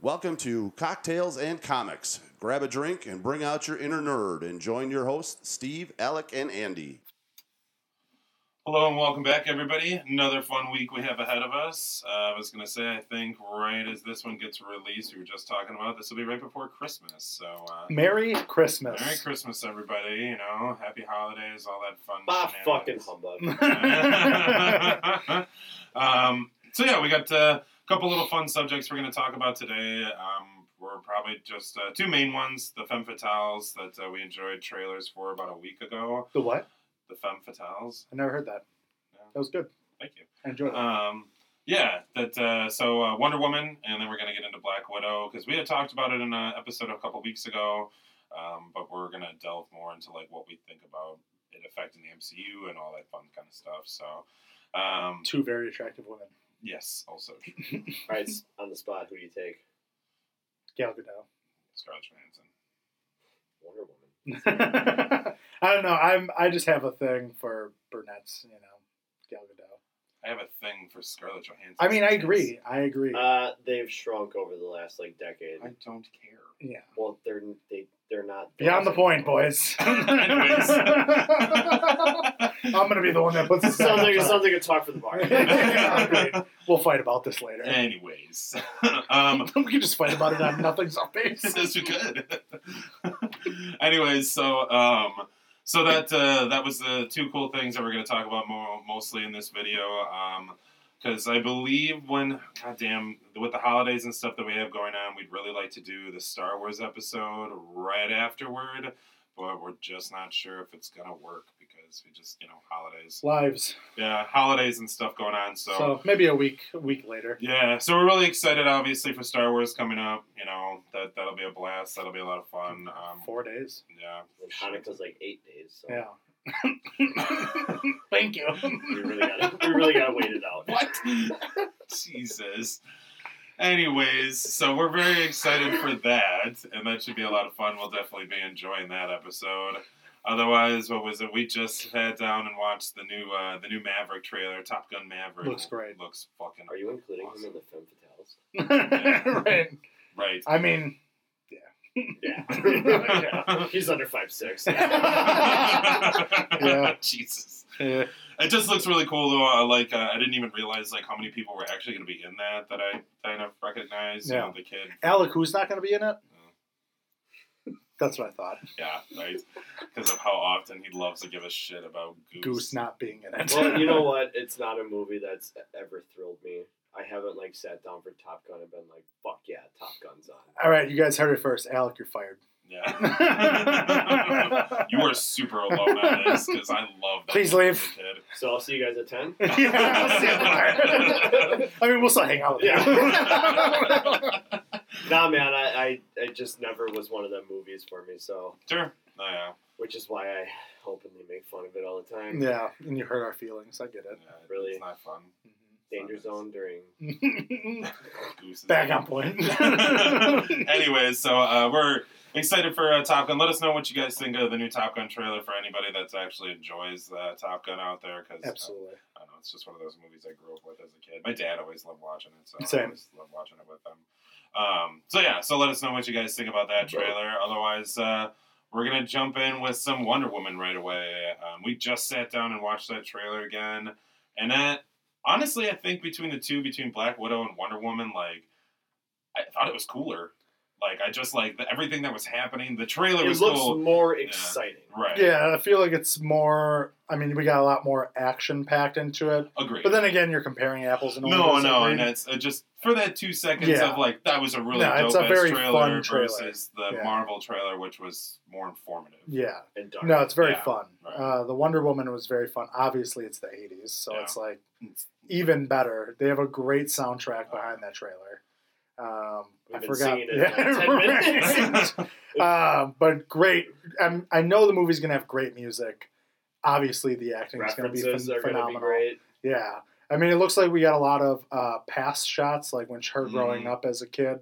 Welcome to Cocktails and Comics. Grab a drink and bring out your inner nerd and join your hosts, Steve, Alec, and Andy. Hello and welcome back, everybody. Another fun week we have ahead of us. I was going to say, I think right as this one gets released, we were just talking about this will be right before Christmas. So Merry Christmas. Merry Christmas, everybody. You know, happy holidays, all that fun. Ah, fucking humbug. So yeah, we got... couple little fun subjects we're going to talk about today. We're probably just two main ones. The Femme Fatales that we enjoyed trailers for about a week ago. The what? The Femme Fatales. I never heard that. Yeah. That was good. Thank you. I enjoyed it. So Wonder Woman, and then we're going to get into Black Widow, because we had talked about it in an episode a couple weeks ago, but we're going to delve more into like what we think about it affecting the MCU and all that fun kind of stuff. So, two very attractive women. Yes, also. All right, on the spot, who do you take? Gal Gadot. Scarlett Johansson. Wonder Woman. I don't know. I just have a thing for brunettes, you know, Gal Gadot. I have a thing for Scarlett Johansson. I mean, I agree. They've shrunk over the last, decade. I don't care. Yeah. Well, they're not... Beyond the point, boys. Anyways. I'm going to be the one that puts this... Sounds like a talk for the bar. Yeah, we'll fight about this later. Anyways. We can just fight about it on Nothing's Off Base. Yes, we could. Anyways, so that was the two cool things that we're going to talk about mostly in this video. Because I believe with the holidays and stuff that we have going on, we'd really like to do the Star Wars episode right afterward. But we're just not sure if it's going to work because we just, holidays. Lives. Yeah, holidays and stuff going on. So maybe a week later. Yeah, so we're really excited, obviously, for Star Wars coming up. That'll be a blast. That'll be a lot of fun. 4 days. Yeah. Hanukkah's 8 days. So. Yeah. Thank you. We really gotta wait it out. What? Jesus. Anyways, so we're very excited for that, and that should be a lot of fun. We'll definitely be enjoying that episode. Otherwise, what was it? We just sat down and watched the new Maverick trailer, Top Gun Maverick. Looks great. Looks fucking. Are you including him in the Femme Fatales? Yeah. Right. I mean. Yeah. Yeah, he's under 5'6". Yeah, Jesus. Yeah. It just looks really cool, though. I didn't even realize how many people were actually going to be in that I kind of recognized. Yeah. The kid. Alec, who's not going to be in it? Yeah. That's what I thought. Yeah, right. Because of how often he loves to give a shit about Goose not being in it. Well, you know what? It's not a movie that's ever thrilled me. I haven't, sat down for Top Gun and been fuck yeah, Top Gun's on. All right, you guys heard it first. Alec, you're fired. Yeah. You are super alone on this, because I love that. Please leave. Kid. So I'll see you guys at 10? Yeah, I'll see you at 10. I mean, we'll still hang out with you. Nah, man, I just never was one of them movies for me, so. Sure. Oh, yeah. Which is why I openly make fun of it all the time. Yeah, and you hurt our feelings. I get it. Yeah, really. It's not fun. Mm-hmm. Danger Zone during... Back on point. Anyway, so we're excited for Top Gun. Let us know what you guys think of the new Top Gun trailer for anybody that actually enjoys Top Gun out there. Cause, absolutely. I don't know, it's just one of those movies I grew up with as a kid. My dad always loved watching it, so same. I always loved watching it with him. So let us know what you guys think about that trailer. Otherwise, we're going to jump in with some Wonder Woman right away. We just sat down and watched that trailer again, and that... Honestly, I think between Black Widow and Wonder Woman, I thought it was cooler. I just everything that was happening. The trailer was cool. It looks more exciting. Yeah, right. Yeah, I feel like it's more. I mean, we got a lot more action packed into it. Agreed. But then again, you're comparing apples and oranges. No, and it's just for that 2 seconds of that was a really dope-ass trailer versus the Marvel trailer, which was more informative. Yeah, and dark. No, it's very fun. Right. The Wonder Woman was very fun. Obviously, it's the 80s, so it's even better. They have a great soundtrack behind that trailer. I forgot. It but great. I know the movie's gonna have great music. Obviously, the acting is gonna be phenomenal. Be great. Yeah, I mean, it looks like we got a lot of past shots, like when her growing up as a kid.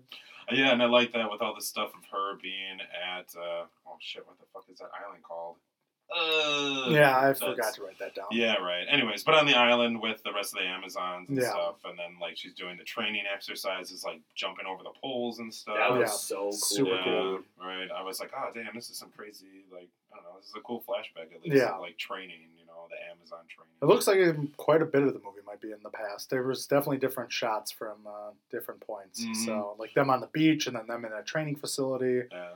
Yeah, and I like that with all the stuff of her being at what the fuck is that island called? Yeah, I forgot to write that down. Yeah, right. Anyways, but on the island with the rest of the Amazons and stuff, and then like she's doing the training exercises, like jumping over the poles and stuff. That was so cool. Super cool. Right. I was like, oh damn, this is some crazy, like, I don't know, this is a cool flashback at least. Yeah. Like training, you know, the Amazon training. It looks like quite a bit of the movie might be in the past. There was definitely different shots from different points. Mm-hmm. So like them on the beach and then them in a training facility. Yeah.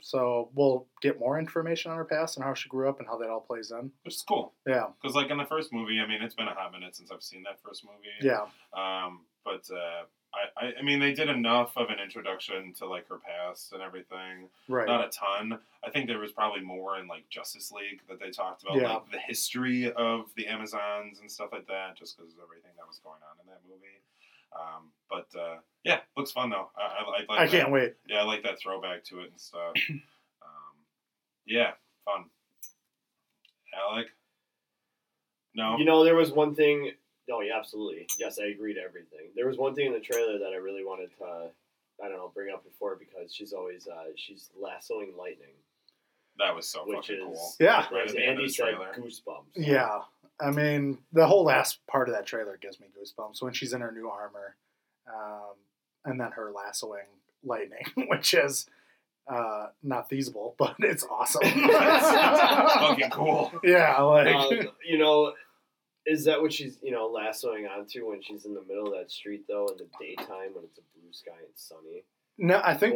So we'll get more information on her past and how she grew up and how that all plays in. Which is cool. Yeah. Because, like, in the first movie, I mean, it's been a hot minute since I've seen that first movie. Yeah. But I mean, they did enough of an introduction to, like, her past and everything. Right. Not a ton. I think there was probably more in, like, Justice League that they talked about. Yeah. Like, the history of the Amazons and stuff like that, just because of everything that was going on in that movie. Yeah, looks fun though. I can't wait. Yeah, I like that throwback to it and stuff. Yeah, fun. Alec? No? You know, there was one thing... Oh, yeah, absolutely. Yes, I agree to everything. There was one thing in the trailer that I really wanted to, bring up before, because she's always, she's lassoing lightning. That was so fucking cool. Yeah. Right, as Andy said, goosebumps. Yeah. I mean, the whole last part of that trailer gives me goosebumps when she's in her new armor, and then her lassoing lightning, which is not feasible, but it's awesome. It's fucking cool. Yeah, like is that what she's lassoing onto when she's in the middle of that street though in the daytime when it's a blue sky and sunny? No, I think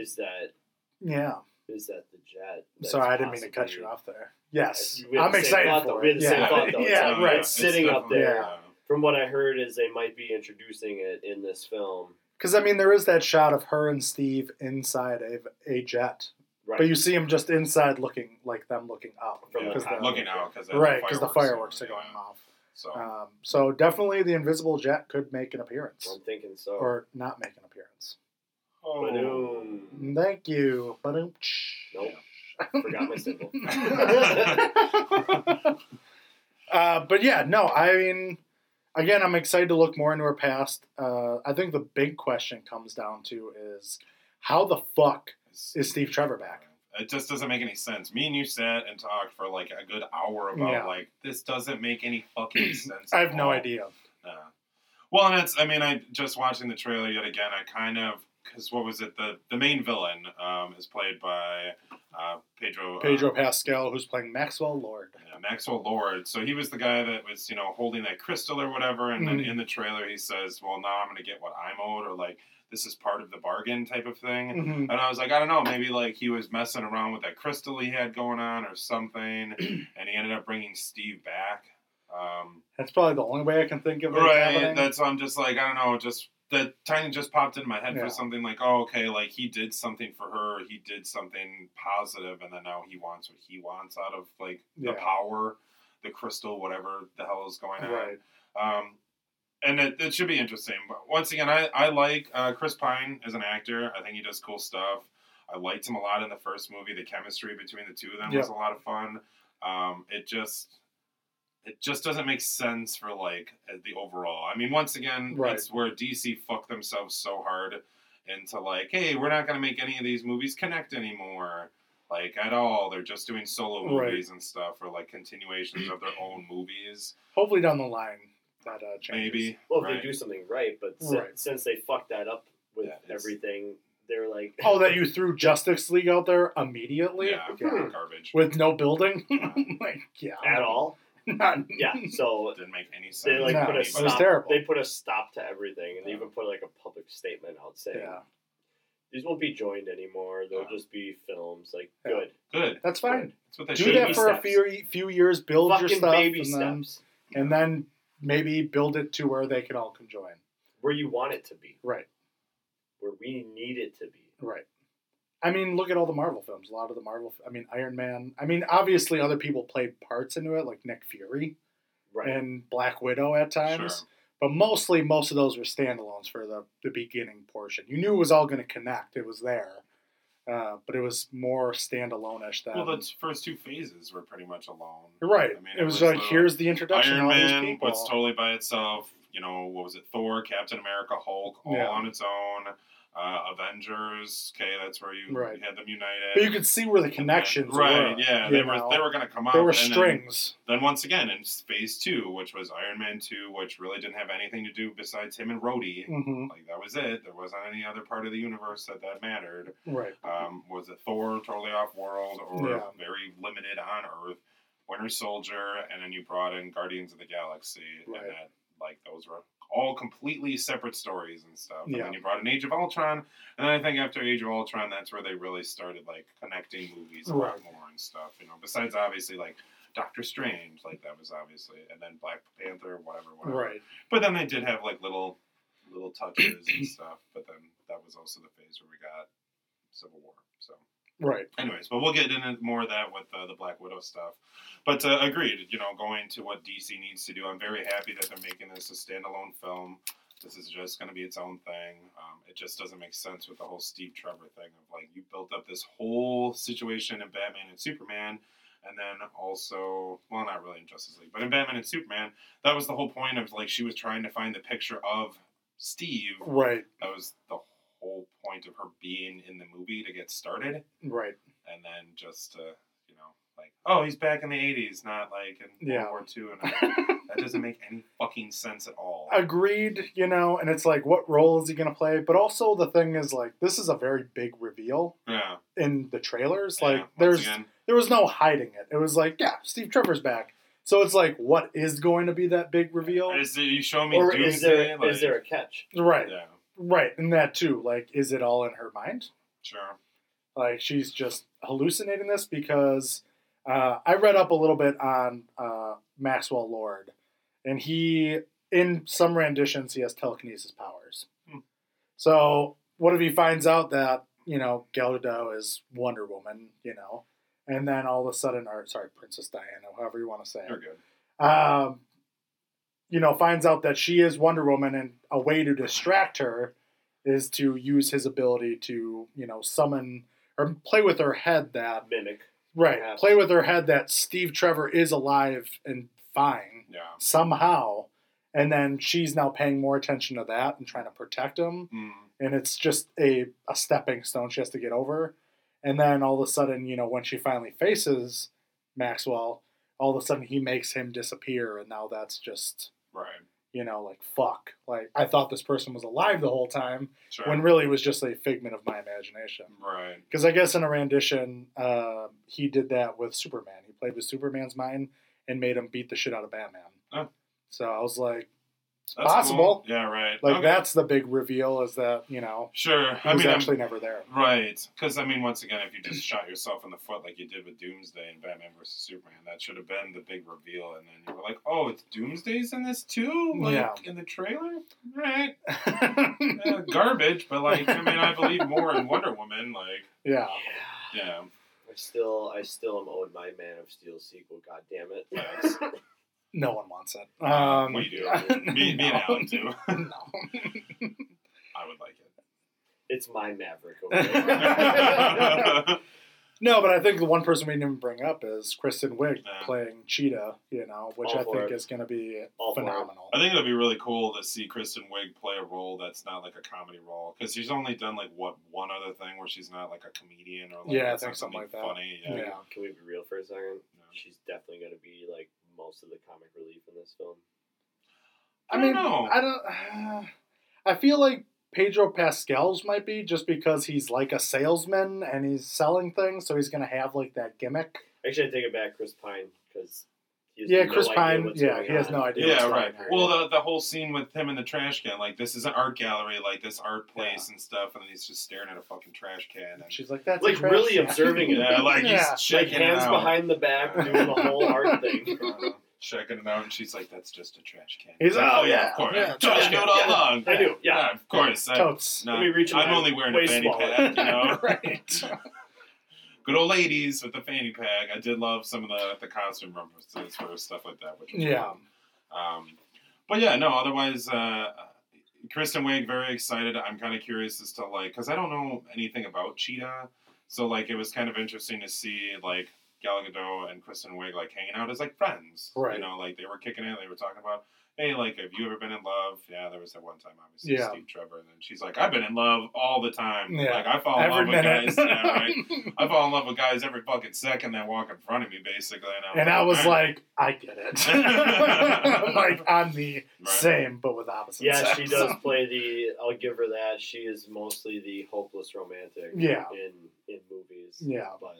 Is that the jet? Sorry, I didn't mean to cut you off there. Yes. I'm excited for it. Yeah, right. It's sitting up there. Yeah. From what I heard is they might be introducing it in this film. Because, I mean, there is that shot of her and Steve inside a jet. Right. But you see them just inside looking, like them looking up. From looking out. Right, because the fireworks are going off. So definitely the invisible jet could make an appearance. I'm thinking so. Or not make an appearance. Oh. Ba-doom. Thank you. Ba-doom. Nope. Forgot my symbol. But yeah, no, I mean, again, I'm excited to look more into her past. I think the big question comes down to is, how the fuck is Steve Trevor back? It just doesn't make any sense. Me and you sat and talked for like a good hour about like, this doesn't make any fucking sense. I have no idea. Well, and it's, I mean, I just watching the trailer yet again, I kind of, because what was it? The main villain is played by Pedro Pascal, who's playing Maxwell Lord. Yeah, Maxwell Lord. So he was the guy that was, holding that crystal or whatever. And then in the trailer, he says, well, now I'm going to get what I'm owed, or like, this is part of the bargain type of thing. Mm-hmm. And I was like, I don't know, maybe like he was messing around with that crystal he had going on or something. And he ended up bringing Steve back. That's probably the only way I can think of it. Right. That's, I'm just like, I don't know, just. That tiny just popped into my head for something like, oh, okay, like he did something for her, he did something positive, and then now he wants what he wants out of like the power, the crystal, whatever the hell is going on. Right. And it should be interesting. But once again, I like Chris Pine as an actor. I think he does cool stuff. I liked him a lot in the first movie. The chemistry between the two of them was a lot of fun. It just doesn't make sense for, like, the overall. I mean, once again, it's where DC fucked themselves so hard into, like, hey, we're not going to make any of these movies connect anymore, like, at all. They're just doing solo movies and stuff, or, like, continuations of their own movies. Hopefully down the line that changes. Maybe. Well, if they do something right, but since they fucked that up with everything... They're like, oh, that you threw Justice League out there immediately? Yeah, garbage. With no building? Like, at all? So didn't make any sense. They like put a stop. They put a stop to everything, and they even put like a public statement out saying, "These won't be joined anymore. They'll just be films." Like, good, that's fine. That's what they do. That for a few years, build fucking your stuff, baby and steps, and then maybe build it to where they can all conjoin, where you want it to be, right? Where we need it to be, right? I mean, look at all the Marvel films. A lot of the Marvel... I mean, Iron Man... I mean, obviously other people played parts into it, like Nick Fury and Black Widow at times. Sure. But mostly, most of those were standalones for the beginning portion. You knew it was all going to connect. It was there. But it was more standalone-ish than... Well, the first two phases were pretty much alone. Right. I mean, it was like, here's the introduction Iron Man was totally by itself. What was it? Thor, Captain America, Hulk, all on its own. Avengers. Okay, that's where you had them united. But you could see where the connections were. Right, yeah. They were going to come out. There were strings. Then once again, in Phase 2, which was Iron Man 2, which really didn't have anything to do besides him and Rhodey. Mm-hmm. Like, that was it. There wasn't any other part of the universe that mattered. Right. Was it Thor, totally off-world, or very limited on Earth? Winter Soldier, and then you brought in Guardians of the Galaxy. Right. And that, like, those were all completely separate stories and stuff. And then you brought in Age of Ultron, and then I think after Age of Ultron, that's where they really started, like, connecting movies a lot more and stuff, you know, besides, obviously, like, Doctor Strange, like, that was obviously, and then Black Panther, whatever. Right. But then they did have, like, little touches and stuff, but then that was also the phase where we got Civil War, so... Right. Anyways, but we'll get into more of that with the Black Widow stuff. But agreed, you know, going to what DC needs to do. I'm very happy that they're making this a standalone film. This is just going to be its own thing. It just doesn't make sense with the whole Steve Trevor thing of, like, you built up this whole situation in Batman and Superman, and then also, well, not really in Justice League, but in Batman and Superman, that was the whole point of, like, she was trying to find the picture of Steve. Right. That was the whole point of her being in the movie to get started, right? And then just you know, like, oh, he's back in the 80s, not like in World War II, and that doesn't make any fucking sense at all. Agreed, you know, and it's like, what role is he gonna play? But also the thing is, like, this is a very big reveal, in the trailers. Like, there was no hiding it. It was like, Steve Trevor's back. So it's like, what is going to be that big reveal? Is there, you show me, or is there a catch? Right. Yeah. Right, and that too. Like, is it all in her mind? Sure. Like, she's just hallucinating this because I read up a little bit on Maxwell Lord, and he, in some renditions, he has telekinesis powers. Hmm. So, what if he finds out that, you know, Gal Gadot is Wonder Woman, you know, and then all of a sudden, or sorry, Princess Diana, however you want to say it. You're good. You know, finds out that she is Wonder Woman, and a way to distract her is to use his ability to, you know, summon or play with her head that... Mimic. Right. Perhaps. Play with her head that Steve Trevor is alive and fine somehow, and then she's now paying more attention to that and trying to protect him, and it's just a stepping stone she has to get over. And then all of a sudden, you know, when she finally faces Maxwell, all of a sudden he makes him disappear, and now that's just... Right. You know, like, fuck. Like, I thought this person was alive the whole time, when really it was just a figment of my imagination. Right. Because I guess in a rendition, he did that with Superman. He played with Superman's mind and made him beat the shit out of Batman. Oh. So I was like, that's possible. Cool. Yeah, right. Like, that's the big reveal, is that, you know, he was actually never there. Right. Because, I mean, once again, if you just shot yourself in the foot like you did with Doomsday and Batman vs. Superman, that should have been the big reveal. And then you were like, oh, it's Doomsday's in this too? Like, in the trailer? Right. Garbage, but, like, I mean, I believe more in Wonder Woman. Like, Yeah. I still am owed my Man of Steel sequel, goddammit. Yes. No one wants it. We do. Me and Alan do. No. I would like it. It's my Maverick over there. No, but I think the one person we didn't even bring up is Kristen Wiig playing Cheetah, you know, which I think is going to be phenomenal. I think it'll be really cool to see Kristen Wiig play a role that's not like a comedy role, because she's only done like one other thing where she's not like a comedian or like I think something like that. Funny. Yeah. Yeah. Can we be real for a second? No. She's definitely going to be like most of the comic relief in this film. I don't know. I feel like Pedro Pascal's might be, just because he's like a salesman and he's selling things, so he's going to have like that gimmick. Actually, I take it back, Chris Pine, because he has no idea. Yeah, right. Well, the whole scene with him in the trash can, like, this is an art gallery, like this art place and stuff, and he's just staring at a fucking trash can. And she's like, that's like really observing it. He's shaking hands it out behind the back, doing the whole art thing. Checking him out, and she's like, that's just a trash can. He's like, oh yeah, of course. Yeah, trash can all along. I do. Yeah, of course. Totes. I'm only wearing a fanny pack, you know? Right. Good old ladies with the fanny pack. I did love some of the costume references for stuff like that, which was fun. But yeah, no, otherwise, Kristen Wiig, very excited. I'm kind of curious as to, like, because I don't know anything about Cheetah, so, like, it was kind of interesting to see, like, Gal Gadot and Kristen Wiig, like, hanging out as, like, friends. Right. You know, like, they were kicking it, they were talking about, hey, like, have you ever been in love? Yeah, there was that one time, obviously, Steve Trevor. And then she's like, I've been in love all the time. Yeah. Like, I fall in love with guys. Yeah, right? I fall in love with guys every fucking second that walk in front of me, basically. And I was like, I get it. Like, I'm the same, but with opposite sex. Yeah, she does play the, I'll give her that. She is mostly the hopeless romantic in movies. Yeah. But...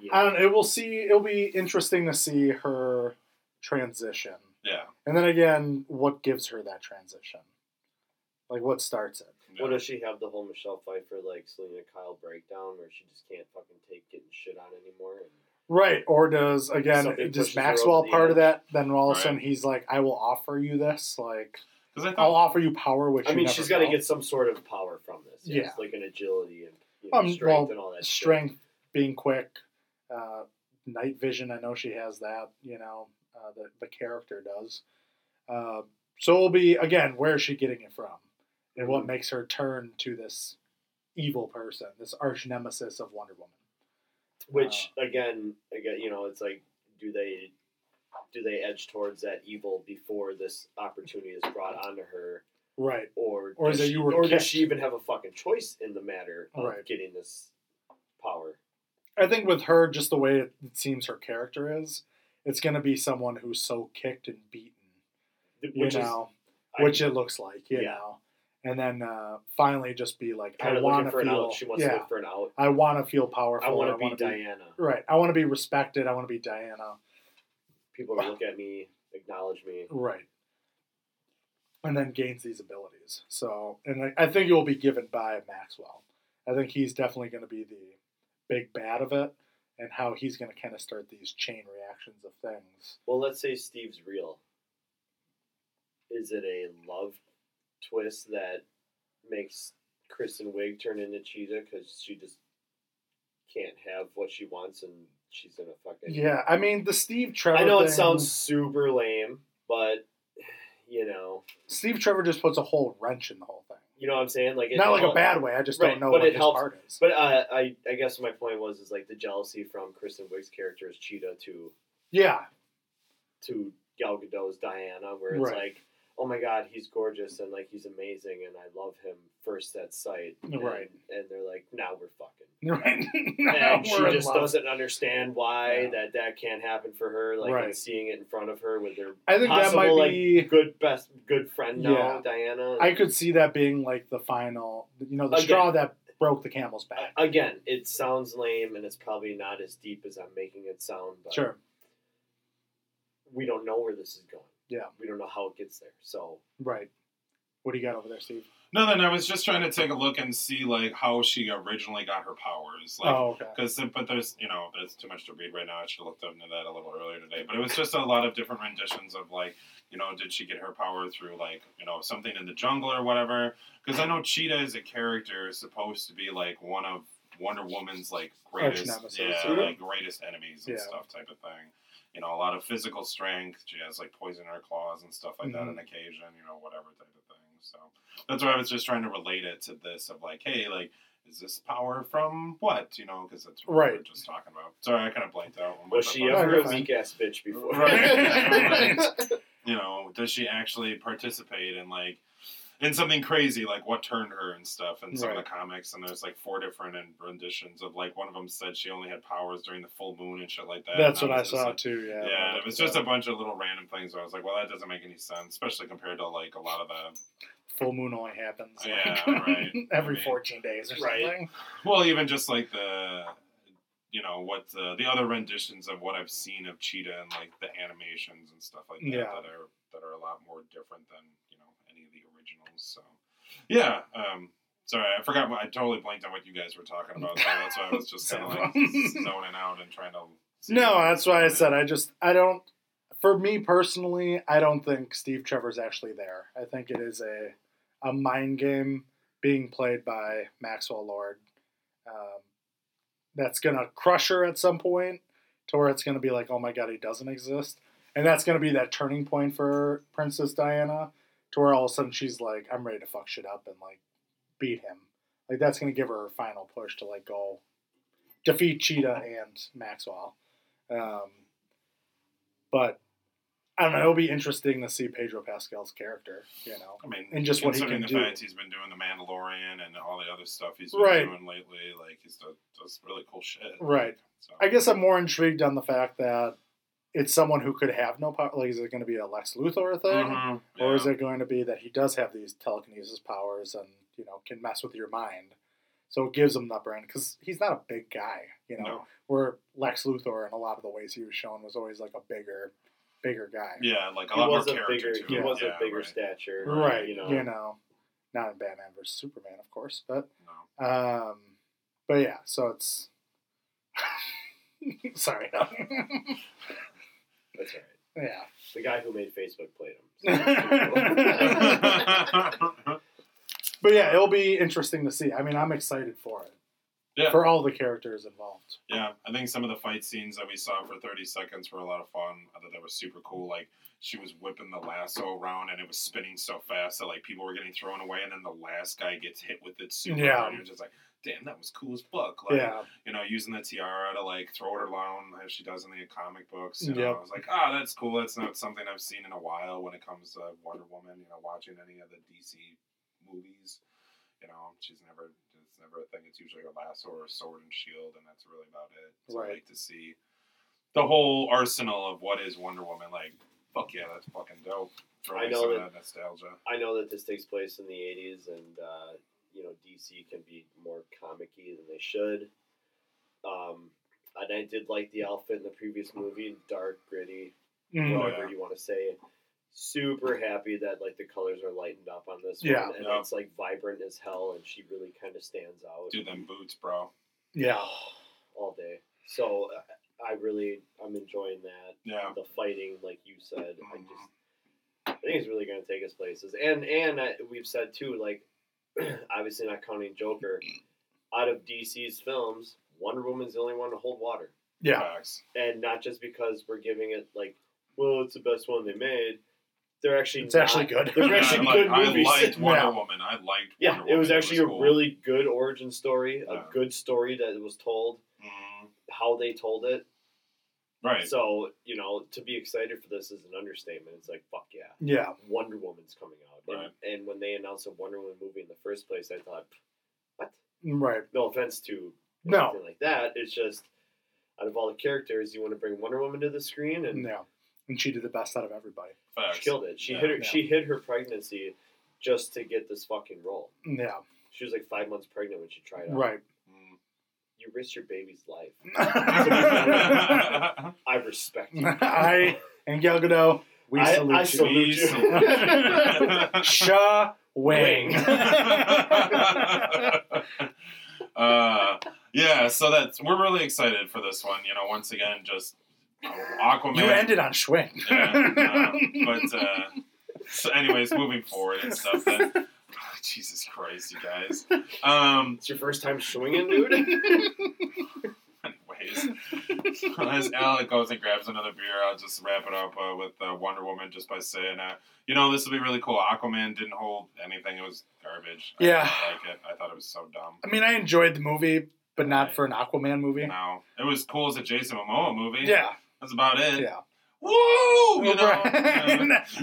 yeah. I don't know. We'll see. It'll be interesting to see her transition. Yeah. And then again, what gives her that transition? Like, what starts it? Yeah. What does she have the whole Michelle Pfeiffer, like, Selena Kyle breakdown where she just can't fucking take getting shit on anymore? And, right. Or does, again, does Maxwell part of that? Then all of a sudden he's like, I will offer you this. Like, I'll offer you power, which I mean, she's got to get some sort of power from this. Yeah. It's like an agility and strength and all that strength. Shit. Being quick, night vision. I know she has that. You know, the character does. So it'll be again, where is she getting it from, and what makes her turn to this evil person, this arch nemesis of Wonder Woman? Which again, you know, it's like, do they edge towards that evil before this opportunity is brought onto her? Right. Or is it you were? Or does she even have a fucking choice in the matter of getting this power? I think with her, just the way it seems her character is, it's going to be someone who's so kicked and beaten, which it looks like, you know. And then finally just be like, I want to feel... She wants to look for an out. I want to feel powerful. I want to be Diana. Right. I want to be respected. I want to be Diana. People look at me, acknowledge me. Right. And then gains these abilities. So, and I think it will be given by Maxwell. I think he's definitely going to be the big bad of it, and how he's going to kind of start these chain reactions of things. Well, let's say Steve's real. Is it a love twist that makes Kristen Wiig turn into Cheetah because she just can't have what she wants and she's in a fucking... Yeah, I mean, the Steve Trevor thing, it sounds super lame, but, you know... Steve Trevor just puts a whole wrench in the whole thing. You know what I'm saying? Like, not like a bad way. I just don't know what his part is. But I guess my point was like the jealousy from Kristen Wiig's character as Cheetah to Gal Gadot's Diana, where it's like, oh my God, he's gorgeous and like he's amazing and I love him first at sight. Right. And they're like, now we're fucking. Right. And she just doesn't understand why that can't happen for her. Like and seeing it in front of her with her I think that might be good friend now, Diana. I could see that being like the final, straw that broke the camel's back. Again, it sounds lame and it's probably not as deep as I'm making it sound, but sure. We don't know where this is going. Yeah, we don't know how it gets there. So right, what do you got over there, Steve? Nothing. I was just trying to take a look and see like how she originally got her powers. Like, oh, okay. But there's too much to read right now. I should have looked into that a little earlier today. But it was just a lot of different renditions of like, did she get her power through like something in the jungle or whatever? Because I know Cheetah as a character is supposed to be like one of Wonder Woman's like greatest enemies and stuff type of thing. A lot of physical strength. She has, like, poison in her claws and stuff like that on occasion, whatever type of thing. So that's why I was just trying to relate it to this of, like, hey, like, is this power from what? Because that's what we were just talking about. Sorry, I kind of blanked out. Was she ever a weak-ass bitch before? Right. Does she actually participate in, like, in something crazy, like what turned her and stuff, and some of the comics, and there's like 4 different renditions of like one of them said she only had powers during the full moon and shit like that. That's what I saw too. Yeah, yeah, it was just a bunch of little random things where I was like, well, that doesn't make any sense, especially compared to like a lot of the full moon only happens. Yeah, like, right. Every 14 days or something. Well, even just like the. What the other renditions of what I've seen of Cheetah and like the animations and stuff like that that are a lot more different than any of the originals. So yeah, sorry, I forgot. I totally blanked on what you guys were talking about. So that's why I was just kind of like zoning out and trying to. That's why I said For me personally, I don't think Steve Trevor's actually there. I think it is a mind game being played by Maxwell Lord. That's going to crush her at some point to where it's going to be like, oh my God, he doesn't exist. And that's going to be that turning point for Princess Diana to where all of a sudden she's like, I'm ready to fuck shit up and like beat him. Like that's going to give her her final push to like go defeat Cheetah and Maxwell. But I don't know. It'll be interesting to see Pedro Pascal's character, you know. I mean, and just what he can do. Considering the fact he's been doing The Mandalorian and all the other stuff he's been doing lately, like, he's does really cool shit. Right. So. I guess I'm more intrigued on the fact that it's someone who could have no power. Like, is it going to be a Lex Luthor thing? Mm-hmm. Yeah. Or is it going to be that he does have these telekinesis powers and, you know, can mess with your mind? So it gives him that brand, because he's not a big guy, you know. No. Where Lex Luthor, in a lot of the ways he was shown, was always like a bigger guy. Yeah, like a lot more character. He was a bigger stature. Right, you know. Not in Batman versus Superman, of course, but... No. But yeah, so it's... Sorry. No. That's all right. Yeah. The guy who made Facebook played him. So cool. But yeah, it'll be interesting to see. I mean, I'm excited for it. Yeah. For all the characters involved. Yeah, I think some of the fight scenes that we saw for 30 seconds were a lot of fun. I thought that was super cool. Like, she was whipping the lasso around, and it was spinning so fast that, like, people were getting thrown away, and then the last guy gets hit with it super hard. And you're just like, damn, that was cool as fuck. Like, you know, using the tiara to, like, throw it around as she does in the comic books. You know, I was like, ah, that's cool. That's not something I've seen in a while when it comes to Wonder Woman, you know, watching any of the DC movies. You know, it's never a thing. It's usually a lasso or a sword and shield, and that's really about it. So I like to see the whole arsenal of what is Wonder Woman. Like, fuck yeah, that's fucking dope. Throw in some of that nostalgia. I know that this takes place in the 80s, and, you know, DC can be more comic-y than they should. And I did like the outfit in the previous movie, dark, gritty, whatever you want to say. Super happy that, like, the colors are lightened up on this one. And it's, like, vibrant as hell, and she really kind of stands out. Dude, them boots, bro. Yeah. All day. So, I'm enjoying that. Yeah. The fighting, like you said. Mm-hmm. I think it's really going to take us places. And we've said, too, like, obviously not counting Joker, out of DC's films, Wonder Woman's the only one to hold water. Yeah. And not just because we're giving it, like, well, it's the best one they made. It's actually good. They're actually good movies. I liked Wonder Woman. It was actually a really good origin story, a good story that was told, how they told it. Right. So, you know, to be excited for this is an understatement. It's like, fuck yeah. Yeah. Wonder Woman's coming out. Right. And when they announced a Wonder Woman movie in the first place, I thought, what? Right. No offense to anything like that. It's just, out of all the characters, you want to bring Wonder Woman to the screen? And she did the best out of everybody. She killed it. She hid her pregnancy just to get this fucking role. Yeah. She was like 5 months pregnant when she tried out. Right. You risked your baby's life. I respect you. I and Gal Gadot, we salute you. Sha Wang. Yeah, so we're really excited for this one. You know, once again, just... Aquaman. You ended on Schwing. Yeah, so anyways, moving forward and stuff then. Oh, Jesus Christ, you guys. It's your first time swinging, dude? Anyways. As Alec goes and grabs another beer, I'll just wrap it up with Wonder Woman just by saying, you know, this will be really cool. Aquaman didn't hold anything. It was garbage. Yeah. I didn't like it. I thought it was so dumb. I mean, I enjoyed the movie, but not for an Aquaman movie. No. It was cool as a Jason Momoa movie. Yeah. That's about it. Yeah. Woo! You know?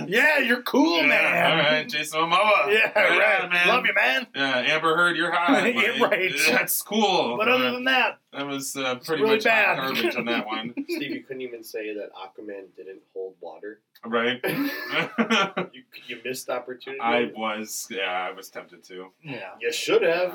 Yeah, you're cool, man. All right, Jason Momoa. Yeah, right, man. Love you, man. Yeah, Amber Heard, you're hot. Right. That's cool. But other than that, that was pretty really much bad garbage on that one. Steve, you couldn't even say that Aquaman didn't hold water. Right. you missed opportunity. I was tempted to. Yeah. You should have.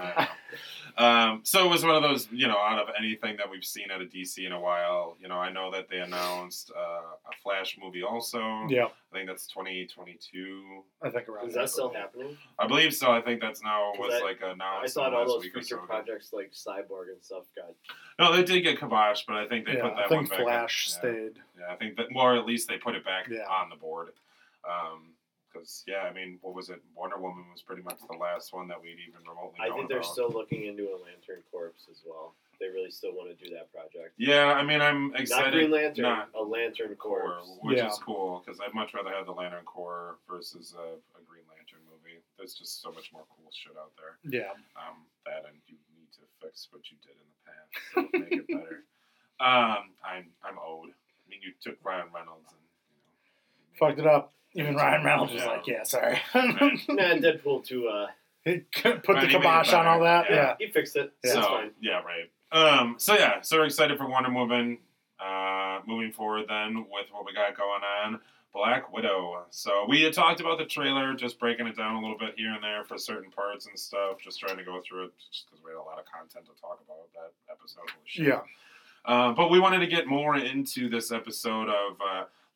So it was one of those, you know, out of anything that we've seen out of DC in a while. You know, I know that they announced a Flash movie also. Yeah. I think that's 2022. I think around. Is that still happening? I believe so. I think that's now was like announced. I thought all those future projects like Cyborg and stuff got. No, they did get kiboshed, but I think they put that one back. I think Flash stayed. Yeah, I think that, or at least they put it back on the board. Because, I mean, what was it? Wonder Woman was pretty much the last one that we'd even remotely know about. I think they're still looking into a Lantern Corps as well. They really still want to do that project. Yeah, I mean, I'm excited. Not Green Lantern, a Lantern Corps. Which is cool, because I'd much rather have the Lantern Corps versus a Green Lantern movie. There's just so much more cool shit out there. Yeah. That, and you need to fix what you did in the past. So make it better. I'm owed. I mean, you took Ryan Reynolds and, you know... Fucked it up. Even Ryan Reynolds was like, yeah, sorry. Nah, Deadpool to, He put the kibosh on all that. Yeah. He fixed it. Yeah. So, fine. Yeah, right. So we're excited for Wonder Woman. Moving forward then with what we got going on. Black Widow. So we had talked about the trailer, just breaking it down a little bit here and there for certain parts and stuff, just trying to go through it just because we had a lot of content to talk about that episode. Yeah. But we wanted to get more into this episode of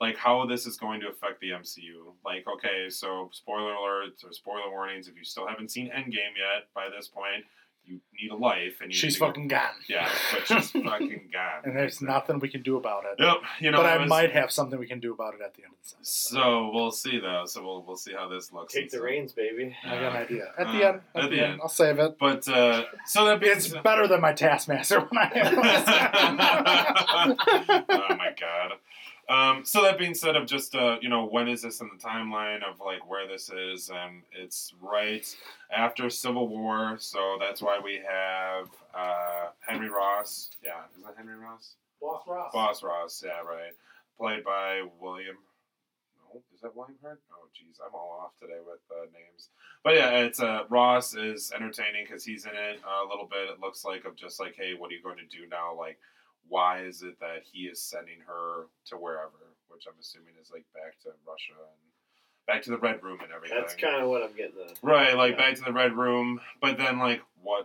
like how this is going to affect the MCU. Like, okay, so spoiler alerts or spoiler warnings, if you still haven't seen Endgame yet by this point, you need a life. And she's fucking gone. Yeah, but she's fucking gone. And there's nothing we can do about it. Yep. You know, but I might have something we can do about it at the end of the season. So we'll see, though. So we'll see how this looks. Take the reins, baby. I got an idea. At the end. I'll save it. But, so that it's better than my Taskmaster when I have Oh, my God. So that being said, of just, when is this in the timeline of, like, where this is, and it's right after Civil War, so that's why we have, Henry Ross, yeah, is that Henry Ross? Boss Ross, yeah, right, played by is that William Hurt? Oh, geez, I'm all off today with names. But yeah, it's Ross is entertaining, because he's in it a little bit, it looks like, of just like, hey, what are you going to do now, like, why is it that he is sending her to wherever, which I'm assuming is like back to Russia and back to the Red Room and everything. That's kind of what I'm getting at. Right, like back to the Red Room, but then like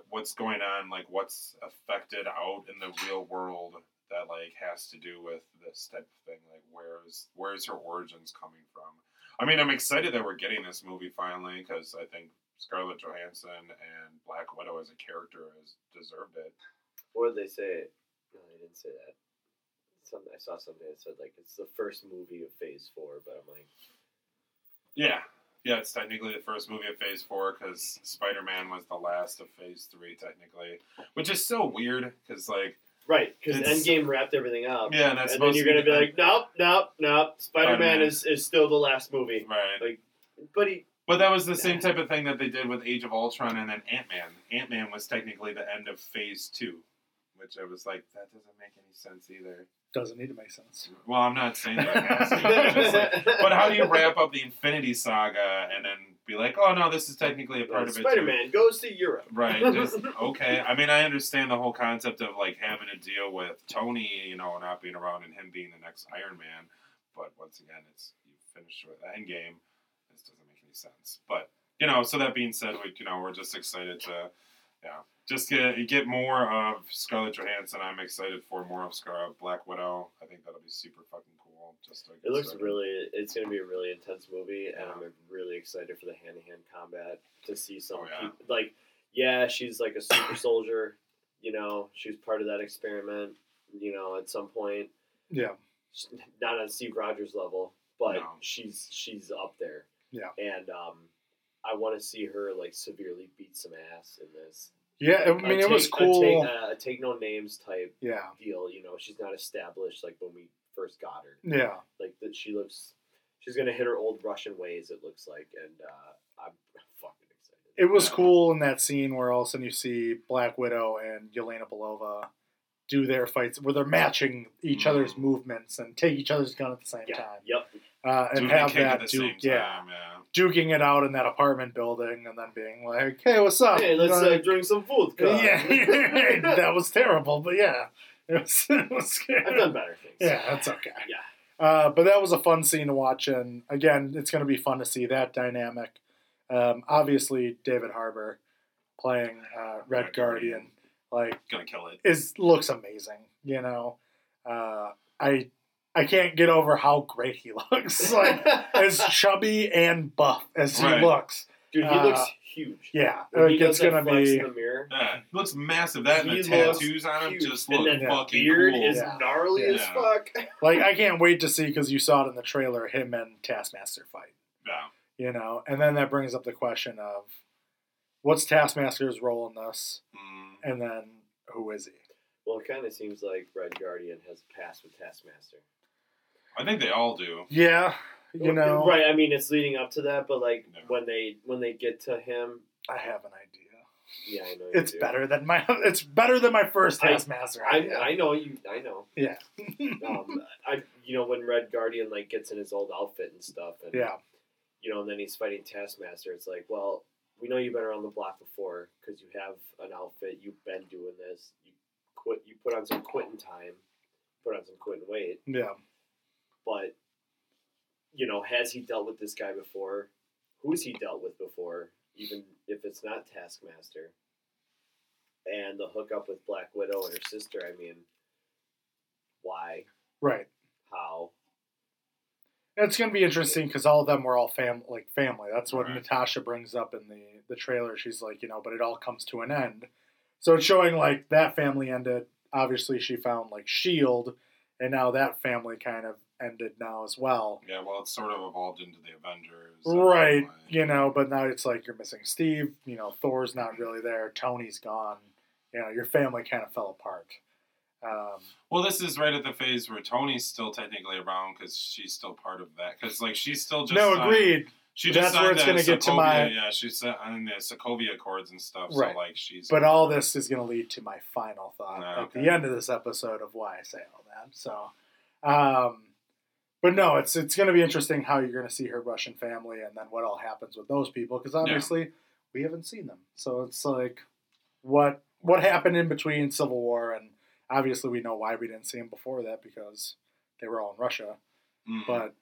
what's going on, like what's affected out in the real world that like has to do with this type of thing, like where's her origins coming from? I mean, I'm excited that we're getting this movie finally because I think Scarlett Johansson and Black Widow as a character has deserved it. What did they say? No, I didn't say that. I saw something that said, like, it's the first movie of Phase 4, but I'm like... Yeah, it's technically the first movie of Phase 4, because Spider-Man was the last of Phase 3, technically. Which is so weird, because, like... Right, because Endgame wrapped everything up. Yeah, and that's supposed to be... And then you're going to be like, nope, Spider-Man is still the last movie. Right. Like, But that was the same type of thing that they did with Age of Ultron and then Ant-Man. Ant-Man was technically the end of Phase 2. Which I was like, that doesn't make any sense either. Doesn't need to make sense. Well, I'm not saying that. But how do you wrap up the Infinity Saga and then be like, oh, no, this is technically a part of it, Spider-Man goes to Europe. Right. Just, okay. I mean, I understand the whole concept of, like, having to deal with Tony, not being around and him being the next Iron Man. But once again, it's you finish with Endgame. This doesn't make any sense. But, so that being said, we're just excited to... Yeah, just get more of Scarlett Johansson. I'm excited for more of Black Widow. I think that'll be super fucking cool. It's going to be a really intense movie, and I'm really excited for the hand-to-hand combat to see some people. Like, yeah, she's like a super soldier, she's part of that experiment, at some point. Yeah. Not on Steve Rogers level, but she's up there. Yeah. And, I want to see her, like, severely beat some ass in this. Yeah, like, it was cool. A take-no-names type deal, She's not established, like, when we first got her. Yeah. Like, that she's going to hit her old Russian ways, it looks like, and I'm fucking excited. It was cool in that scene where all of a sudden you see Black Widow and Yelena Belova do their fights, where they're matching each other's movements and take each other's gun at the same time. Yep. And have that duking it out in that apartment building and then being like, hey, what's up? Hey, let's drink some vodka. Yeah, that was terrible, but yeah. It was scary. I've done better things. Yeah, that's okay. Yeah. But that was a fun scene to watch, and again, it's going to be fun to see that dynamic. Obviously, David Harbour playing Red Guardian. Like, gonna kill it. Looks amazing, I can't get over how great he looks. Like, as chubby and buff as he looks. Dude, he looks huge. Yeah. It's going to be... he looks massive. That and the tattoos on him just look fucking cool. The beard is gnarly as fuck. Like, I can't wait to see, because you saw it in the trailer, him and Taskmaster fight. Yeah. And then that brings up the question of, what's Taskmaster's role in this? And then, who is he? Well, it kind of seems like Red Guardian has passed with Taskmaster. I think they all do. Yeah, Right, I mean, it's leading up to that, but, like, when they get to him... I have an idea. Yeah, I know. It's better than my first Taskmaster. I know. Yeah. When Red Guardian gets in his old outfit and stuff, and and then he's fighting Taskmaster. It's like, well, we know you've been around the block before because you have an outfit. You've been doing this. You put on some quitting time. Put on some quitting weight. Yeah. But has he dealt with this guy before? Who's he dealt with before? Even if it's not Taskmaster. And the hookup with Black Widow and her sister, why? Right. How? It's going to be interesting because all of them were all family. That's what Natasha brings up in the trailer. She's like, but it all comes to an end. So it's showing, that family ended. Obviously, she found, S.H.I.E.L.D., and now that family kind of ended now as well. Yeah, well, it's sort of evolved into the Avengers. Right, but now it's you're missing Steve, Thor's not really there, Tony's gone, your family kind of fell apart. Well, this is right at the phase where Tony's still technically around because she's still part of that. Because, she's still just... No, agreed. She just that's where it's going to get to my... Yeah, she's on the Sokovia Accords and stuff, right. So, she's... But all this is going to lead to my final thought at the end of this episode of why I say all that. So, but no, it's going to be interesting how you're going to see her Russian family and then what all happens with those people. Because obviously we haven't seen them. So it's what happened in between Civil War, and obviously we know why we didn't see them before that because they were all in Russia. Mm-hmm. But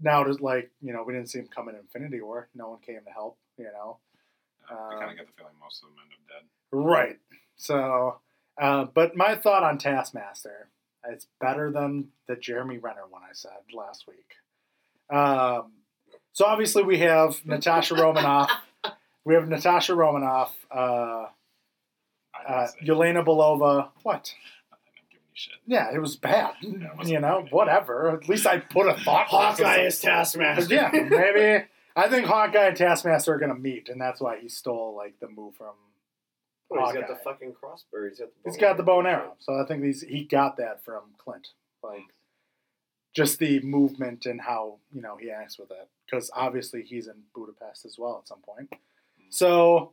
now it's we didn't see them come in Infinity War. No one came to help, I kind of get the feeling most of them end up dead. Right. So, but my thought on Taskmaster... It's better than the Jeremy Renner one I said last week. So obviously we have Natasha Romanoff. Yelena Belova. What? I think I'm giving you shit. Yeah, it was bad. Yeah, it whatever. At least I put a thought. Hawkeye is Taskmaster. Yeah, maybe. I think Hawkeye and Taskmaster are going to meet, and that's why he stole the move from... Oh, he's got the fucking crossbow. He's got the bow and arrow. So I think he got that from Clint. Just the movement and how he acts with it. Because obviously he's in Budapest as well at some point. So,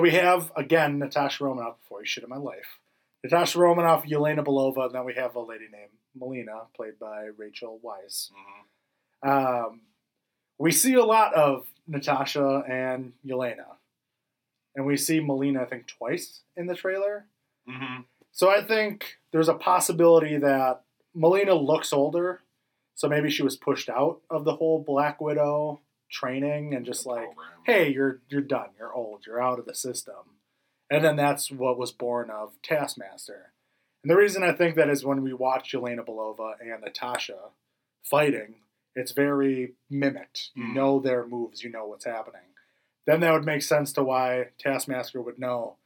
we have again Natasha Romanoff. Before you shit in my life, Natasha Romanoff, Yelena Belova, and then we have a lady named Melina, played by Rachel Weisz. Mm-hmm. We see a lot of Natasha and Yelena. And we see Melina, I think, twice in the trailer. Mm-hmm. So I think there's a possibility that Melina looks older. So maybe she was pushed out of the whole Black Widow training and just program. Hey, you're done. You're old. You're out of the system. And then that's what was born of Taskmaster. And the reason I think that is when we watch Yelena Belova and Natasha fighting, it's very mimicked. You know their moves. You know what's happening. Then that would make sense to why Taskmaster would know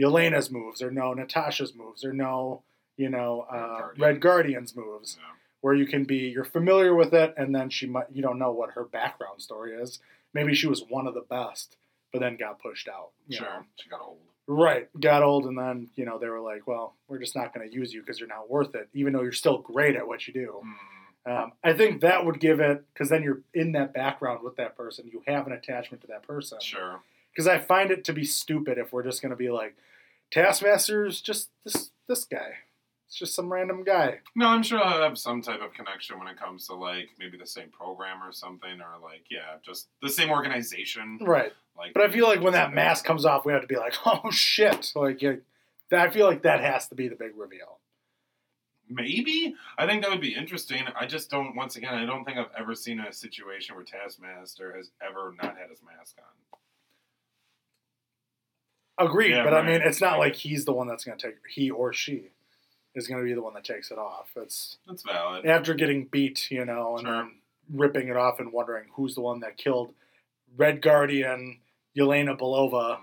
Yelena's moves or know Natasha's moves or know, Red Guardian's moves, where you can be, you're familiar with it, and then you don't know what her background story is. Maybe she was one of the best, but then got pushed out. Sure, she got old. Right, got old, and then, they were like, well, we're just not going to use you because you're not worth it, even though you're still great at what you do. Mm. I think that would give it, because then you're in that background with that person. You have an attachment to that person. Sure. Because I find it to be stupid if we're just going to be like, Taskmaster's just this guy. It's just some random guy. No, I'm sure I'll have some type of connection when it comes to, maybe the same program or something, or, just the same organization. Right. But I feel like when that mask comes off, we have to be like, oh, shit. I feel like that has to be the big reveal. Maybe? I think that would be interesting. I just don't, once again, I don't think I've ever seen a situation where Taskmaster has ever not had his mask on. Agreed, yeah, but right. It's not like he's the one that's going to take, he or she is going to be the one that takes it off. That's valid. After getting beat, and then ripping it off and wondering who's the one that killed Red Guardian, Yelena Belova,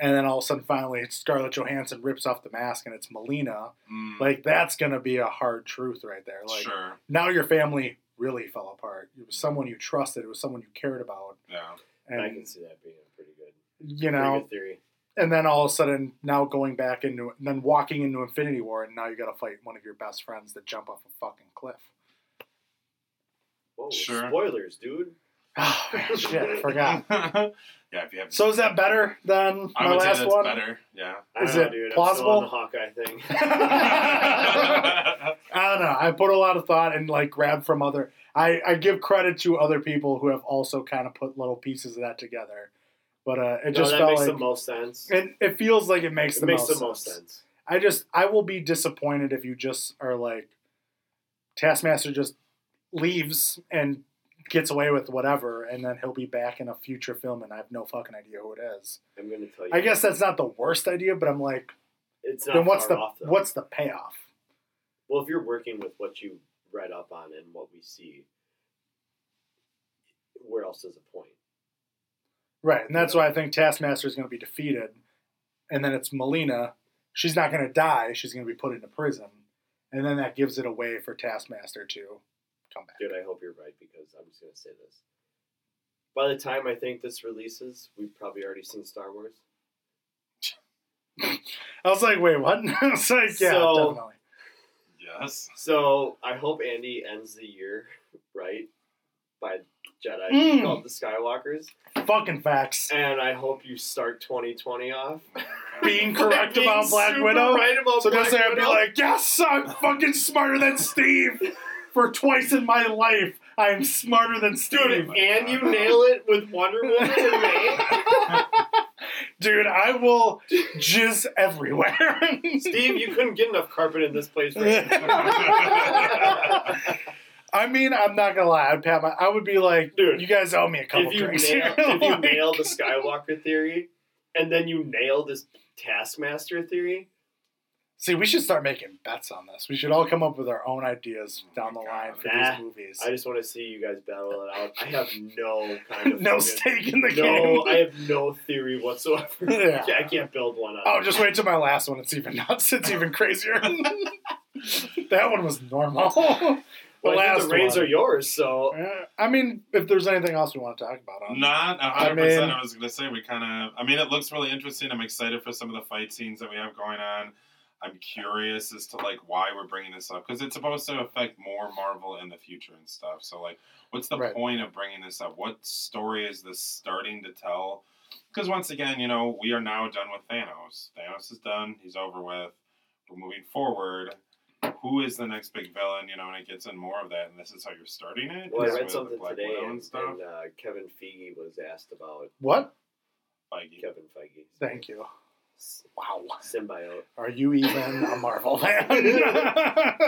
and then all of a sudden, finally, Scarlett Johansson rips off the mask, and it's Melina. Mm. That's going to be a hard truth right there. Sure. Now your family really fell apart. It was someone you trusted. It was someone you cared about. Yeah. And I can see that being pretty good. Pretty good theory. And then all of a sudden, now going back into... And then walking into Infinity War, and now you got to fight one of your best friends that jump off a fucking cliff. Whoa, sure. Spoilers, dude. Oh, shit, I forgot. Yeah, if you have. So is that better than my last one? I would say that's better. Yeah. Is it plausible? I'm still on the Hawkeye thing. I don't know. I put a lot of thought and like grabbed from other. I give credit to other people who have also kind of put little pieces of that together, but it just felt like that makes the most sense. And it feels like it makes the most sense. I will be disappointed if you just are like Taskmaster just leaves and gets away with whatever, and then he'll be back in a future film, and I have no fucking idea who it is. I'm going to tell you. I guess that's not the worst idea, but I'm like, it's not. Then what's the payoff? Well, if you're working with what you read up on and what we see, where else is the point? Right, and that's why I think Taskmaster is going to be defeated, and then it's Melina. She's not going to die. She's going to be put into prison, and then that gives it away for Taskmaster to come back. Dude, I hope you're right, because I'm just going to say this. By the time I think this releases, we've probably already seen Star Wars. I was like, wait, what? I was like, yeah, so, definitely. Yes. So, I hope Andy ends the year, right? By Jedi. You call it the Skywalkers. Fucking facts. And I hope you start 2020 off. Being correct about Black Widow. Right about so Black Widow. So, I'd be like, yes, I'm fucking smarter than Steve. For twice in my life, I am smarter than Steve. Dude, and you nail it with Wonder Woman and me. Dude, I will jizz everywhere. Steve, you couldn't get enough carpet in this place. Right now. I mean, I'm not going to lie. I would be like, dude, you guys owe me a couple drinks here. If you nail the Skywalker theory, and then you nail this Taskmaster theory... See, we should start making bets on this. We should all come up with our own ideas down the line for these movies. I just want to see you guys battle it out. I have no kind of... no stake in the game. No, I have no theory whatsoever. Yeah. I can't build one up. Oh, just wait till my last one. It's even nuts. It's even crazier. That one was normal. The reins are yours, so... I mean, if there's anything else we want to talk about. Not 100%. I was going to say, we kind of... I mean, it looks really interesting. I'm excited for some of the fight scenes that we have going on. I'm curious as to, like, why we're bringing this up. Because it's supposed to affect more Marvel in the future and stuff. So, like, what's the point of bringing this up? What story is this starting to tell? Because, once again, you know, we are now done with Thanos. Thanos is done. He's over with. We're moving forward. Who is the next big villain? You know, and it gets in more of that. And this is how you're starting it? Well, I read something today, and Kevin Feige was asked about... What? Feige. Kevin Feige. Thank you. Wow. Symbiote. Are you even a Marvel fan? Whatever,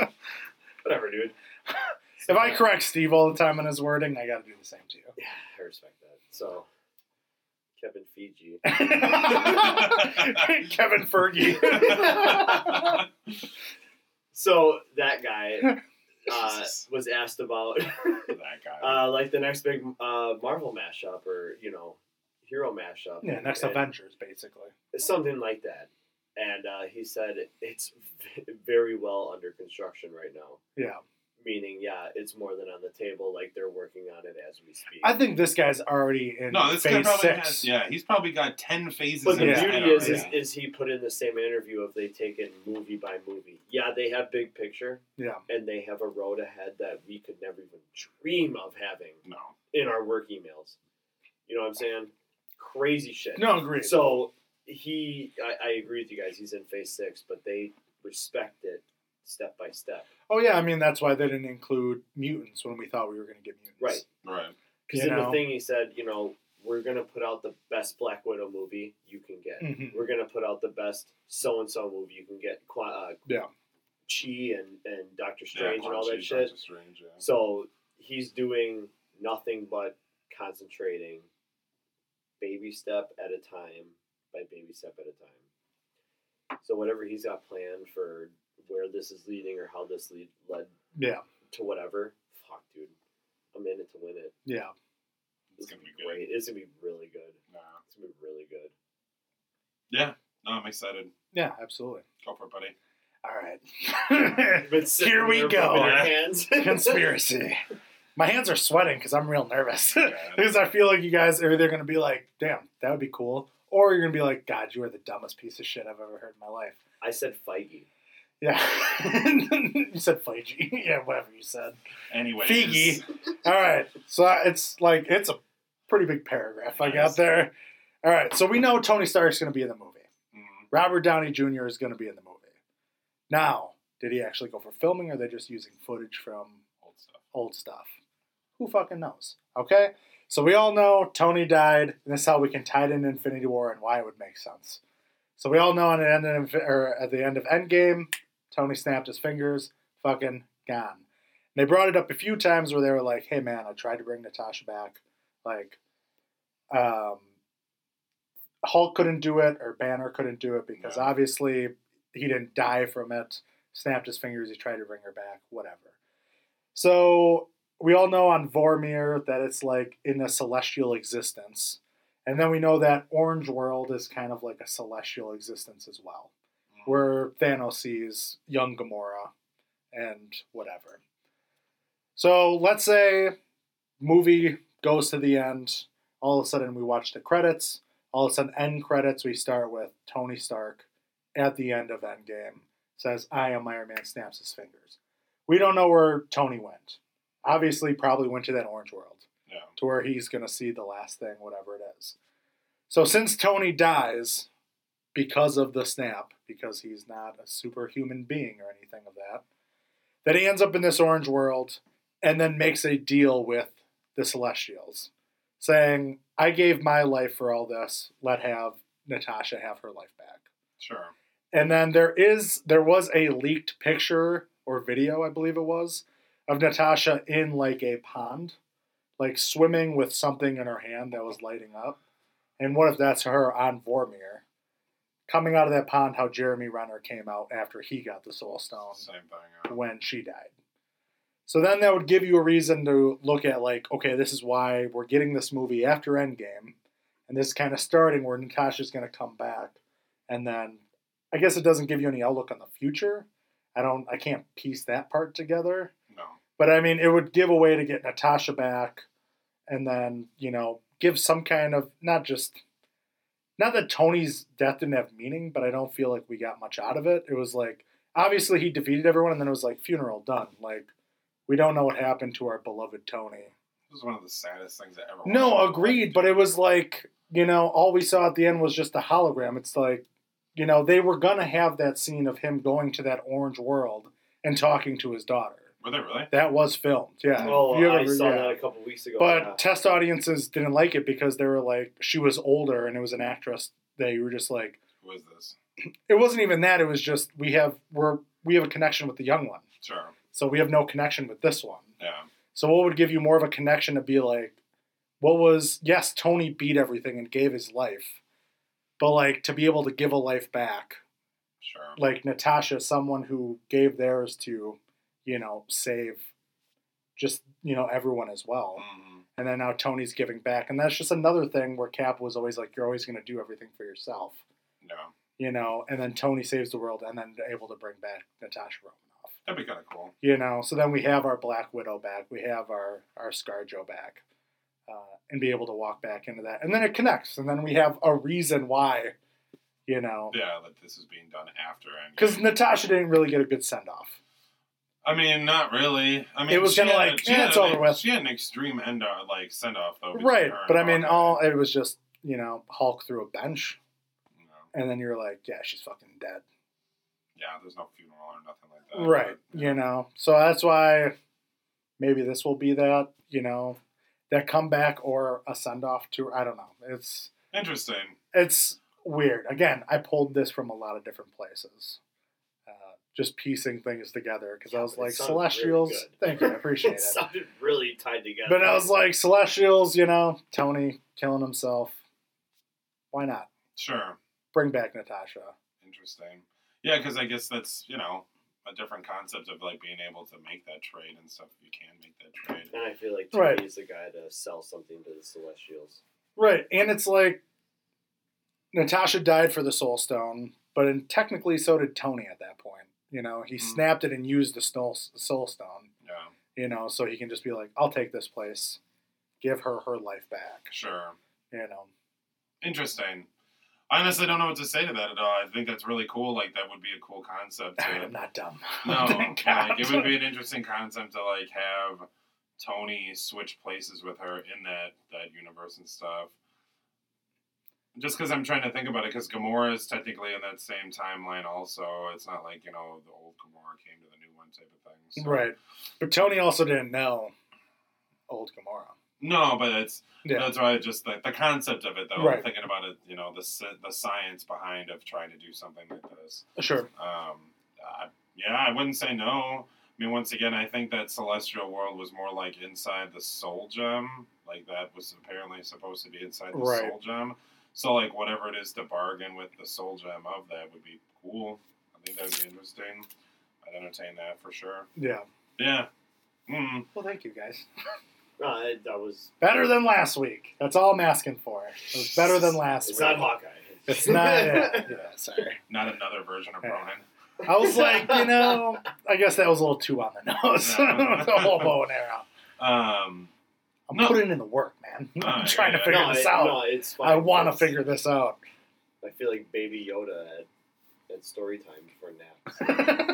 dude. Symbiote. If I correct Steve all the time in his wording, I gotta do the same to you. Yeah, I respect that. So, Kevin Feige. Kevin Fergie. So, that guy was asked about like the next big Marvel mashup or, you know, hero mashup. Yeah, next Avengers, basically. Something like that. And he said it's very well under construction right now. Yeah. Meaning, yeah, it's more than on the table. Like, they're working on it as we speak. I think this guy's already in phase 6. He's probably got 10 phases. But the beauty is he put in the same interview of they take it movie by movie. Yeah, they have big picture. Yeah. And they have a road ahead that we could never even dream of having in our work emails. You know what I'm saying? Crazy shit. No, agreed. So I agree with you guys. He's in phase 6, but they respect it step by step. Oh yeah, I mean that's why they didn't include mutants when we thought we were going to get mutants. Right. Because in the thing he said, you know, we're going to put out the best Black Widow movie you can get. Mm-hmm. We're going to put out the best so and so movie you can get. Chi and Doctor Strange and all that shit. Doctor Strange, yeah. So he's doing nothing but concentrating. Baby step at a time by baby step at a time. So whatever he's got planned for where this is leading or how this led to whatever, fuck, dude. I'm in it to win it. Yeah. It's going to be great. It's going to be really good. It's going to be really good. Yeah. No, I'm excited. Yeah, absolutely. Go for it, buddy. All right. Here we go. Hands. Conspiracy. My hands are sweating because I'm real nervous. Because I feel like you guys are either going to be like, damn, that would be cool. Or you're going to be like, God, you are the dumbest piece of shit I've ever heard in my life. I said Feige. Yeah. You said Feige. Yeah, whatever you said. Anyway. Feige. All right. So it's a pretty big paragraph I got there. All right. So we know Tony Stark's going to be in the movie. Mm-hmm. Robert Downey Jr. is going to be in the movie. Now, did he actually go for filming, or are they just using footage from old stuff? Who fucking knows? Okay? So we all know Tony died, and this is how we can tie it into Infinity War and why it would make sense. So we all know at the end of Endgame, Tony snapped his fingers, fucking gone. And they brought it up a few times where they were like, hey man, I tried to bring Natasha back. Like, Hulk couldn't do it, or Banner couldn't do it, because obviously he didn't die from it. Snapped his fingers, he tried to bring her back, whatever. So we all know on Vormir that it's like in a celestial existence. And then we know that Orange World is kind of like a celestial existence as well, where Thanos sees young Gamora and whatever. So let's say movie goes to the end. All of a sudden we watch the credits. All of a sudden end credits, we start with Tony Stark at the end of Endgame. Says, I am Iron Man, snaps his fingers. We don't know where Tony went. Obviously, probably went to that Orange World. Yeah. To where he's going to see the last thing, whatever it is. So since Tony dies because of the snap, because he's not a superhuman being or anything of that, then he ends up in this Orange World and then makes a deal with the Celestials, saying, I gave my life for all this. Let Natasha have her life back. Sure. And then there was a leaked picture or video, I believe it was, of Natasha in like a pond, like swimming with something in her hand that was lighting up. And what if that's her on Vormir? Coming out of that pond, how Jeremy Renner came out after he got the Soul Stone. Same thing, yeah. When she died. So then that would give you a reason to look at like, okay, this is why we're getting this movie after Endgame. And this is kind of starting where Natasha's going to come back. And then I guess it doesn't give you any outlook on the future. I can't piece that part together. No. But I mean, it would give a way to get Natasha back and then, you know, give some kind of, not that Tony's death didn't have meaning, but I don't feel like we got much out of it. It was like, obviously he defeated everyone and then it was like funeral done. Like, we don't know what happened to our beloved Tony. It was one of the saddest things that ever happened. No, agreed. But it was like, you know, all we saw at the end was just a hologram. It's like, you know, they were going to have that scene of him going to that Orange World and talking to his daughter. Were they really? That was filmed, yeah. Oh, I saw that a couple weeks ago. But test audiences didn't like it because they were like, she was older and it was an actress that you were just like... Who is this? It wasn't even that. It was just, we have a connection with the young one. Sure. So we have no connection with this one. Yeah. So what would give you more of a connection to be like, Tony beat everything and gave his life. But, like, to be able to give a life back, sure. Like Natasha, someone who gave theirs to, you know, save just, you know, everyone as well. Mm-hmm. And then now Tony's giving back. And that's just another thing where Cap was always like, you're always going to do everything for yourself. No. You know, and then Tony saves the world and then able to bring back Natasha Romanoff. That'd be kind of cool. You know, so then we have our Black Widow back. We have our ScarJo back. And be able to walk back into that. And then it connects. And then we have a reason why, you know. Yeah, that this is being done after. Because Natasha didn't really get a good send-off. I mean, not really. I mean, it was kind of like, it's over with. She had an extreme send-off, though. Right, but I mean, it was just, you know, Hulk through a bench. No. And then you're like, yeah, she's fucking dead. Yeah, there's no funeral or nothing like that. Right, but, yeah. You know. So that's why maybe this will be that, you know. That comeback or a send-off to, I don't know. It's interesting. It's weird. Again, I pulled this from a lot of different places. Just piecing things together. Because I was like, Celestials. Really thank you. I appreciate it. It sounded really tied together. But I was like, Celestials, you know, Tony killing himself. Why not? Sure. Bring back Natasha. Interesting. Yeah, because I guess that's, you know, a different concept of like being able to make that trade and stuff. You can make that trade. And I feel like Tony is the guy to sell something to the Celestials. Right. And it's like Natasha died for the Soul Stone, but technically so did Tony at that point. You know, he snapped it and used the Soul Stone. Yeah. You know, so he can just be like, I'll take this place. Give her her life back. Sure. You know. Interesting. I honestly don't know what to say to that at all. I think that's really cool. Like, that would be a cool concept. I'm not dumb. No, like, it would be an interesting concept to, like, have Tony switch places with her in that universe and stuff. Just because I'm trying to think about it, because Gamora is technically in that same timeline also. It's not like, you know, the old Gamora came to the new one type of thing. So. Right. But Tony also didn't know old Gamora. No, but that's why I just, like, the concept of it, though, right. Thinking about it, you know, the science behind of trying to do something like this. Sure. I wouldn't say no. I mean, once again, I think that Celestial World was more like inside the Soul Gem. Like, that was apparently supposed to be inside the right. Soul Gem. So, like, whatever it is to bargain with the Soul Gem of that would be cool. I think that would be interesting. I'd entertain that for sure. Yeah. Yeah. Mm. Well, thank you, guys. That was better than last week. That's all I'm asking for. It was better than last week. It's not Hawkeye. It's not. Yeah, sorry. Not another version of Ronan. I was like, you know, I guess that was a little too on the nose. No. The whole bow and arrow. I'm putting in the work, man. I'm trying to figure this out. No, it's fine. I want to figure this out. I feel like Baby Yoda at story time before nap.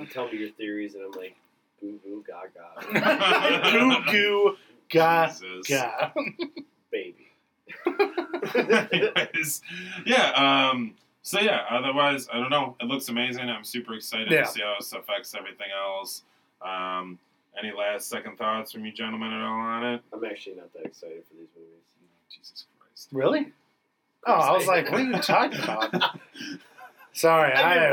You tell me your theories, and I'm like. Goo goo gaga. Goo goo gaga. Baby. Anyways, yeah. Otherwise, I don't know. It looks amazing. I'm super excited to see how this affects everything else. Any last second thoughts from you gentlemen at all on it? I'm actually not that excited for these movies. Jesus Christ. Really? Oh, I was like, what are you talking about? Sorry, I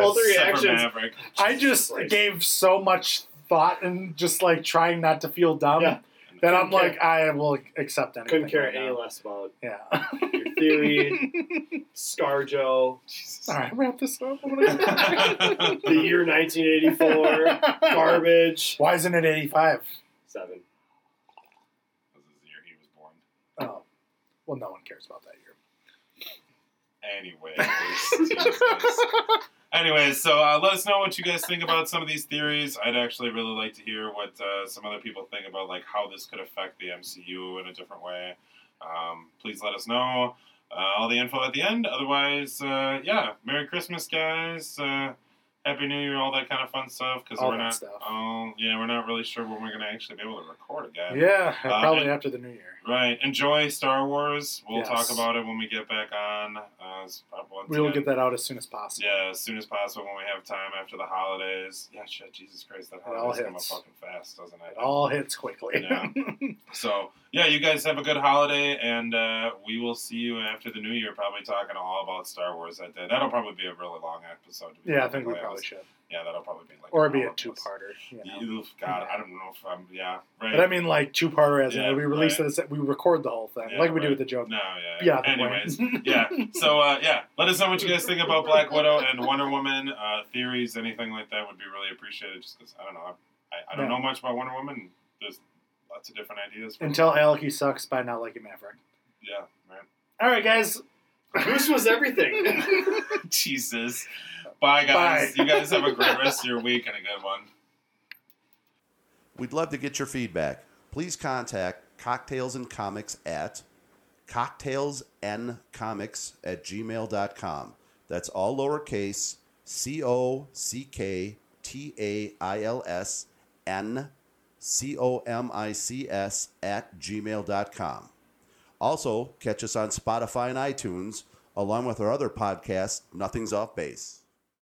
just gave so much thought and just like trying not to feel dumb that I'm care. Like I will accept anything. Couldn't care right any now. Less about your theory. ScarJo. Jesus. Alright, wrap this up. The year 1984. Garbage. Why isn't it 85? 7. This is the year he was born. Oh. Well, no one cares about that year. Anyways, so let us know what you guys think about some of these theories. I'd actually really like to hear what some other people think about, like, how this could affect the MCU in a different way. Please let us know. All the info at the end. Otherwise, Merry Christmas, guys. Happy New Year, all that kind of fun stuff. Because we're not really sure when we're going to actually be able to record again. Yeah, probably after the New Year. Right. Enjoy Star Wars. We'll talk about it when we get back on. We'll get that out as soon as possible. Yeah, as soon as possible when we have time after the holidays. Yeah, shit, Jesus Christ, that holidays come up fucking fast, doesn't it? It all hits quickly. Yeah. So, yeah, you guys have a good holiday, and we will see you after the New Year, probably talking all about Star Wars that day. That'll probably be a really long episode. I think we probably should. Yeah, that'll probably be like... Or it'd be a two-parter. You know? God, I don't know if I'm... Yeah, right. But I mean, like, two-parter as in we release this, we record the whole thing, like we do with the joke. No, anyways, So, let us know what you guys think about Black Widow and Wonder Woman. Theories, anything like that would be really appreciated, just because, I don't know, I don't know much about Wonder Woman. There's lots of different ideas. And tell Alec he sucks by not liking Maverick. Yeah, right. All right, guys. Bruce was everything. Jesus. Bye, guys. Bye. You guys have a great rest of your week and a good one. We'd love to get your feedback. Please contact Cocktails and Comics at cocktailsandcomics@gmail.com. That's all lowercase, cocktailsncomics@gmail.com. Also, catch us on Spotify and iTunes, along with our other podcast, Nothing's Off Base.